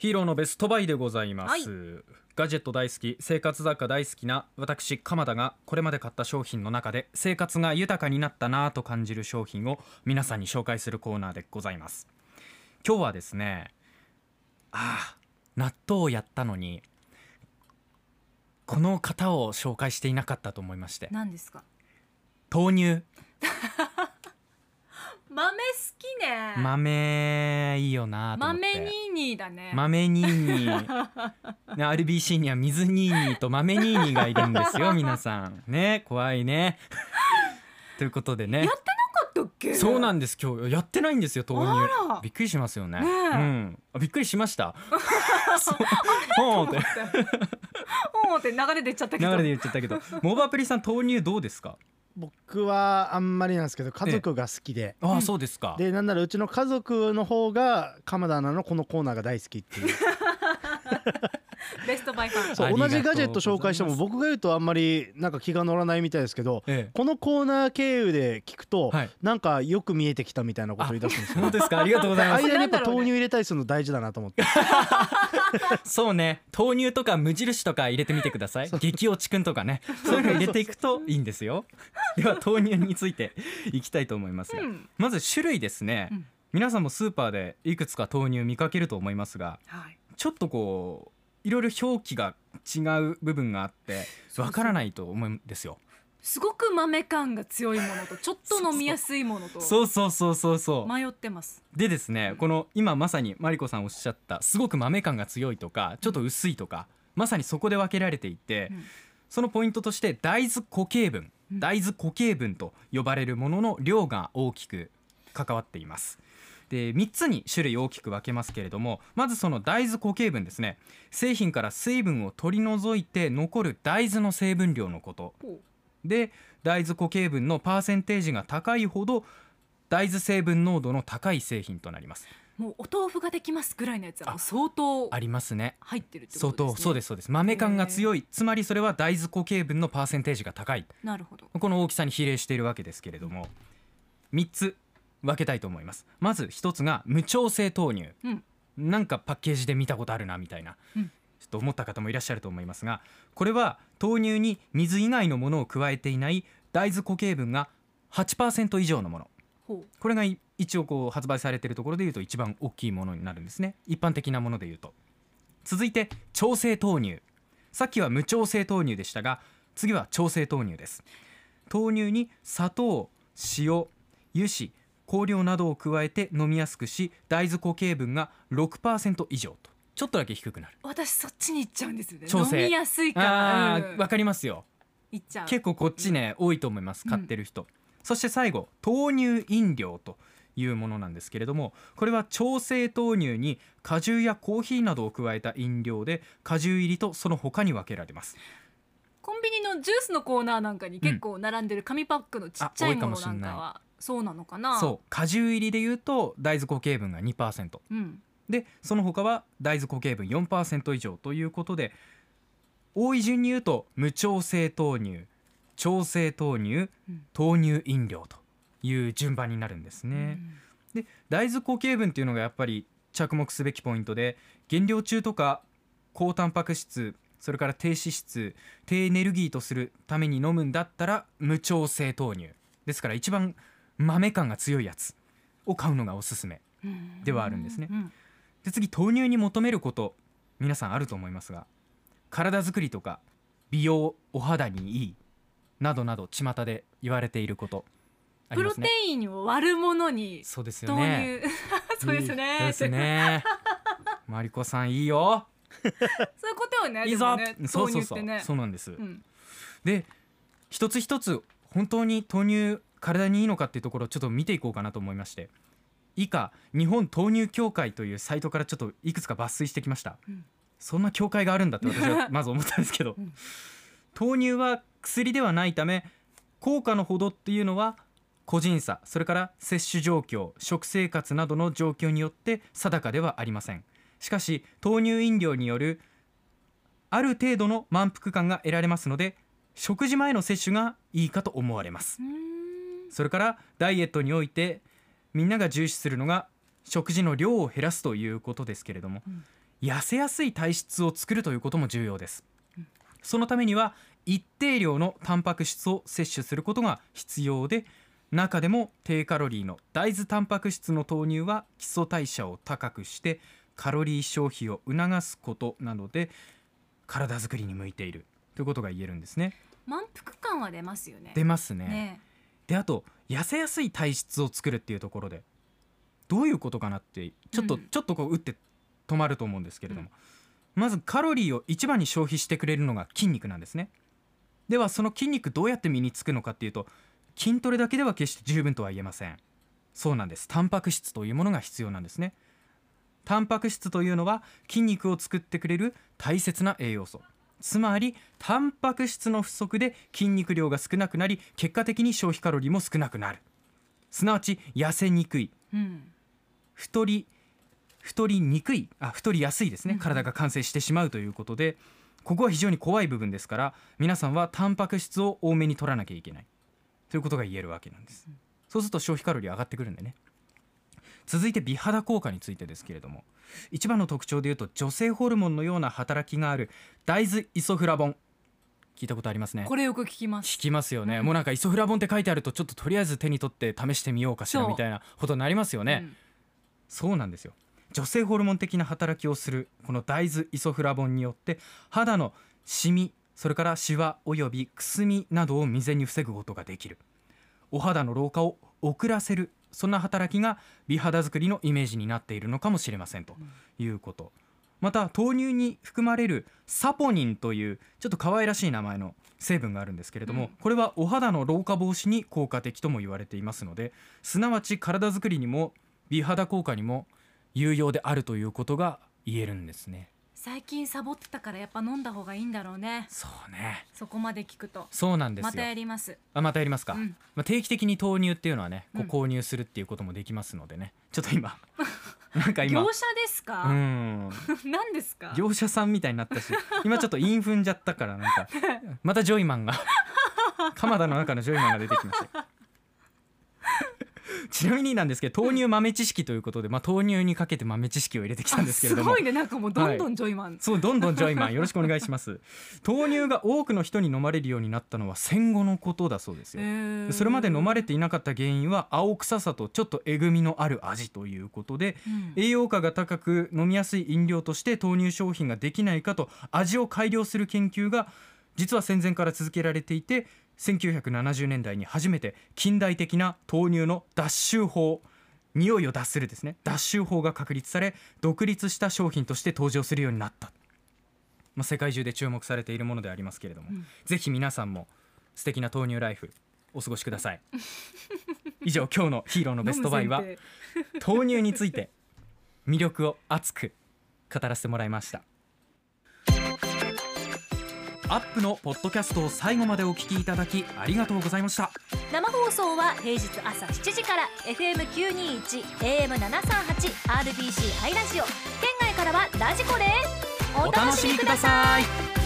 ヒーローのベストバイでございます、はい、ガジェット大好き、生活雑貨大好きな私鎌田がこれまで買った商品の中で生活が豊かになったなと感じる商品を皆さんに紹介するコーナーでございます。今日はですね、納豆をやったのにこの方を紹介していなかったと思いまして。何ですか？豆乳豆好きね。豆いいよなと思って。豆ニーニーだね。豆ニーニーRBC には水ニーニーと豆ニーニーがいるんですよ皆さんね、怖いねということでね、やってなかったっけ？そうなんです、今日やってないんですよ豆乳。びっくりしますよ ね、うん、びっくりしましたって流れで言っちゃったけどモバプリさん豆乳どうですか？僕はあんまりなんですけど家族が好きで、そうですか。でなんならうちの家族の方が鎌田アナのこのコーナーが大好きっていうベストバイファン。そう、同じガジェット紹介しても僕が言うとあんまりなんか気が乗らないみたいですけど、このコーナー経由で聞くと、なんかよく見えてきたみたいなこと言い出すんですよ。本当ですか？ありがとうございます。間にやっぱ豆乳入れたりするの大事だなと思ってそうね、豆乳とか無印とか入れてみてください激落ちくんとかね、そういうの入れていくといいんですよでは豆乳についていきたいと思いますが、まず種類ですね、皆さんもスーパーでいくつか豆乳見かけると思いますが、ちょっとこういろいろ表記が違う部分があってわからないと思うんですよ。すごく豆感が強いものとちょっと飲みやすいものとそう迷ってます。でですね、この今まさにマリコさんおっしゃったすごく豆感が強いとかちょっと薄いとか、まさにそこで分けられていて、そのポイントとして大豆固形分、大豆固形分と呼ばれるものの量が大きく関わっています。で3つに種類大きく分けますけれども、まずその大豆固形分ですね、製品から水分を取り除いて残る大豆の成分量のことで、大豆固形分のパーセンテージが高いほど大豆成分濃度の高い製品となります。もうお豆腐ができますぐらいのやつは相当入ってるってことですね。相当、そうですそうです。豆感が強い、つまりそれは大豆固形分のパーセンテージが高い。なるほど。この大きさに比例しているわけですけれども、3つ分けたいと思います。まず1つが無調整豆乳、なんかパッケージで見たことあるなみたいな、ちょっと思った方もいらっしゃると思いますが、これは豆乳に水以外のものを加えていない大豆固形分が 8% 以上のもの、これが一応こう発売されているところでいうと一番大きいものになるんですね、一般的なものでいうと。続いて調整豆乳、さっきは無調整豆乳でしたが次は調整豆乳です。豆乳に砂糖、塩、油脂、香料などを加えて飲みやすくし、大豆固形分が 6% 以上とちょっとだけ低くなる。私そっちに行っちゃうんですよね、調整。飲みやすいからわかりますよ、行っちゃう。結構こっちね、多いと思います買ってる人。そして最後豆乳飲料というものなんですけれども、これは調整豆乳に果汁やコーヒーなどを加えた飲料で、果汁入りとその他に分けられます。コンビニのジュースのコーナーなんかに結構並んでる紙パックのちっちゃいものなんかはそうなのかな。そう、果汁入りでいうと大豆固形分が 2%、でその他は大豆固形分 4% 以上ということで、多い順に言うと無調整豆乳、調整豆乳、豆乳飲料という順番になるんですね、で大豆固形分っていうのがやっぱり着目すべきポイントで、減量中とか高タンパク質、それから低脂質、低エネルギーとするために飲むんだったら無調整豆乳ですから、一番豆感が強いやつを買うのがおすすめではあるんですね。で次、豆乳に求めること皆さんあると思いますが、体作りとか美容、お肌にいいなどなど巷で言われていることありますね。プロテインを割るものに豆乳、そうですよねそうですね、そうですねマリコさんいいよそういうことよね。いいぞ、ね、豆乳ってね、そうなんです、で一つ一つ本当に豆乳体にいいのかっていうところをちょっと見ていこうかなと思いまして、以下日本豆乳協会というサイトからちょっといくつか抜粋してきました、そんな協会があるんだって私はまず思ったんですけど、豆乳は薬ではないため効果のほどっていうのは個人差、それから摂取状況、食生活などの状況によって定かではありません。しかし豆乳飲料によるある程度の満腹感が得られますので、食事前の摂取がいいかと思われます。それからダイエットにおいてみんなが重視するのが食事の量を減らすということですけれども、痩せやすい体質を作るということも重要です。そのためには一定量のタンパク質を摂取することが必要で、中でも低カロリーの大豆タンパク質の投入は基礎代謝を高くしてカロリー消費を促すことなので、体づくりに向いているということが言えるんですね。満腹感は出ますよね。出ますね。で、あと痩せやすい体質を作るっていうところでどういうことかなってちょっとこう打って止まると思うんですけれども、まずカロリーを一番に消費してくれるのが筋肉なんですね。ではその筋肉どうやって身につくのかっていうと、筋トレだけでは決して十分とは言えません。そうなんです。タンパク質というものが必要なんですね。タンパク質というのは筋肉を作ってくれる大切な栄養素、つまりタンパク質の不足で筋肉量が少なくなり、結果的に消費カロリーも少なくなる。すなわち痩せにくい、太りやすいですね。体が完成してしまうということで、ここは非常に怖い部分ですから、皆さんはタンパク質を多めに取らなきゃいけないということが言えるわけなんです。そうすると消費カロリー上がってくるんでね。続いて美肌効果についてですけれども、一番の特徴でいうと女性ホルモンのような働きがある大豆イソフラボン、聞いたことありますね。これよく聞きます。聞きますよね、もうなんかイソフラボンって書いてあると、ちょっととりあえず手に取って試してみようかしらみたいなことになりますよね。そうなんですよ。女性ホルモン的な働きをするこの大豆イソフラボンによって、肌のシミ、それからシワおよびくすみなどを未然に防ぐことができる。お肌の老化を遅らせる、そんな働きが美肌作りのイメージになっているのかもしれませんということ、また豆乳に含まれるサポニンというちょっと可愛らしい名前の成分があるんですけれども、これはお肌の老化防止に効果的とも言われていますので、すなわち体作りにも美肌効果にも有用であるということが言えるんですね。最近サボってたからやっぱ飲んだ方がいいんだろうね。そうね。そこまで聞くとそうなんですよ。またやります。またやりますか、定期的に豆乳っていうのはね、こう購入するっていうこともできますのでね、ちょっと今なんか今業者ですか、何ですか業者さんみたいになったし、今ちょっとインフンじゃったから、なんかまたジョイマンが鎌田の中のジョイマンが出てきました。ちなみになんですけど、豆乳豆知識ということで、豆乳にかけて豆知識を入れてきたんですけれども、すごいね、なんかもうどんどんジョイマン、そうどんどんジョイマンよろしくお願いします。豆乳が多くの人に飲まれるようになったのは戦後のことだそうですよ。それまで飲まれていなかった原因は青臭さとちょっとえぐみのある味ということで、栄養価が高く飲みやすい飲料として豆乳商品ができないかと味を改良する研究が実は戦前から続けられていて、1970年代に初めて近代的な豆乳の脱臭法、匂いを脱するですね、脱臭法が確立され、独立した商品として登場するようになった、世界中で注目されているものでありますけれども、ぜひ皆さんも素敵な豆乳ライフお過ごしください。以上、今日のヒーローのベストバイは豆乳について魅力を熱く語らせてもらいました。アップのポッドキャストを最後までお聞きいただきありがとうございました。生放送は平日朝7時から FM921 AM738 RBC ハイラジオ、県外からはラジコでお楽しみください。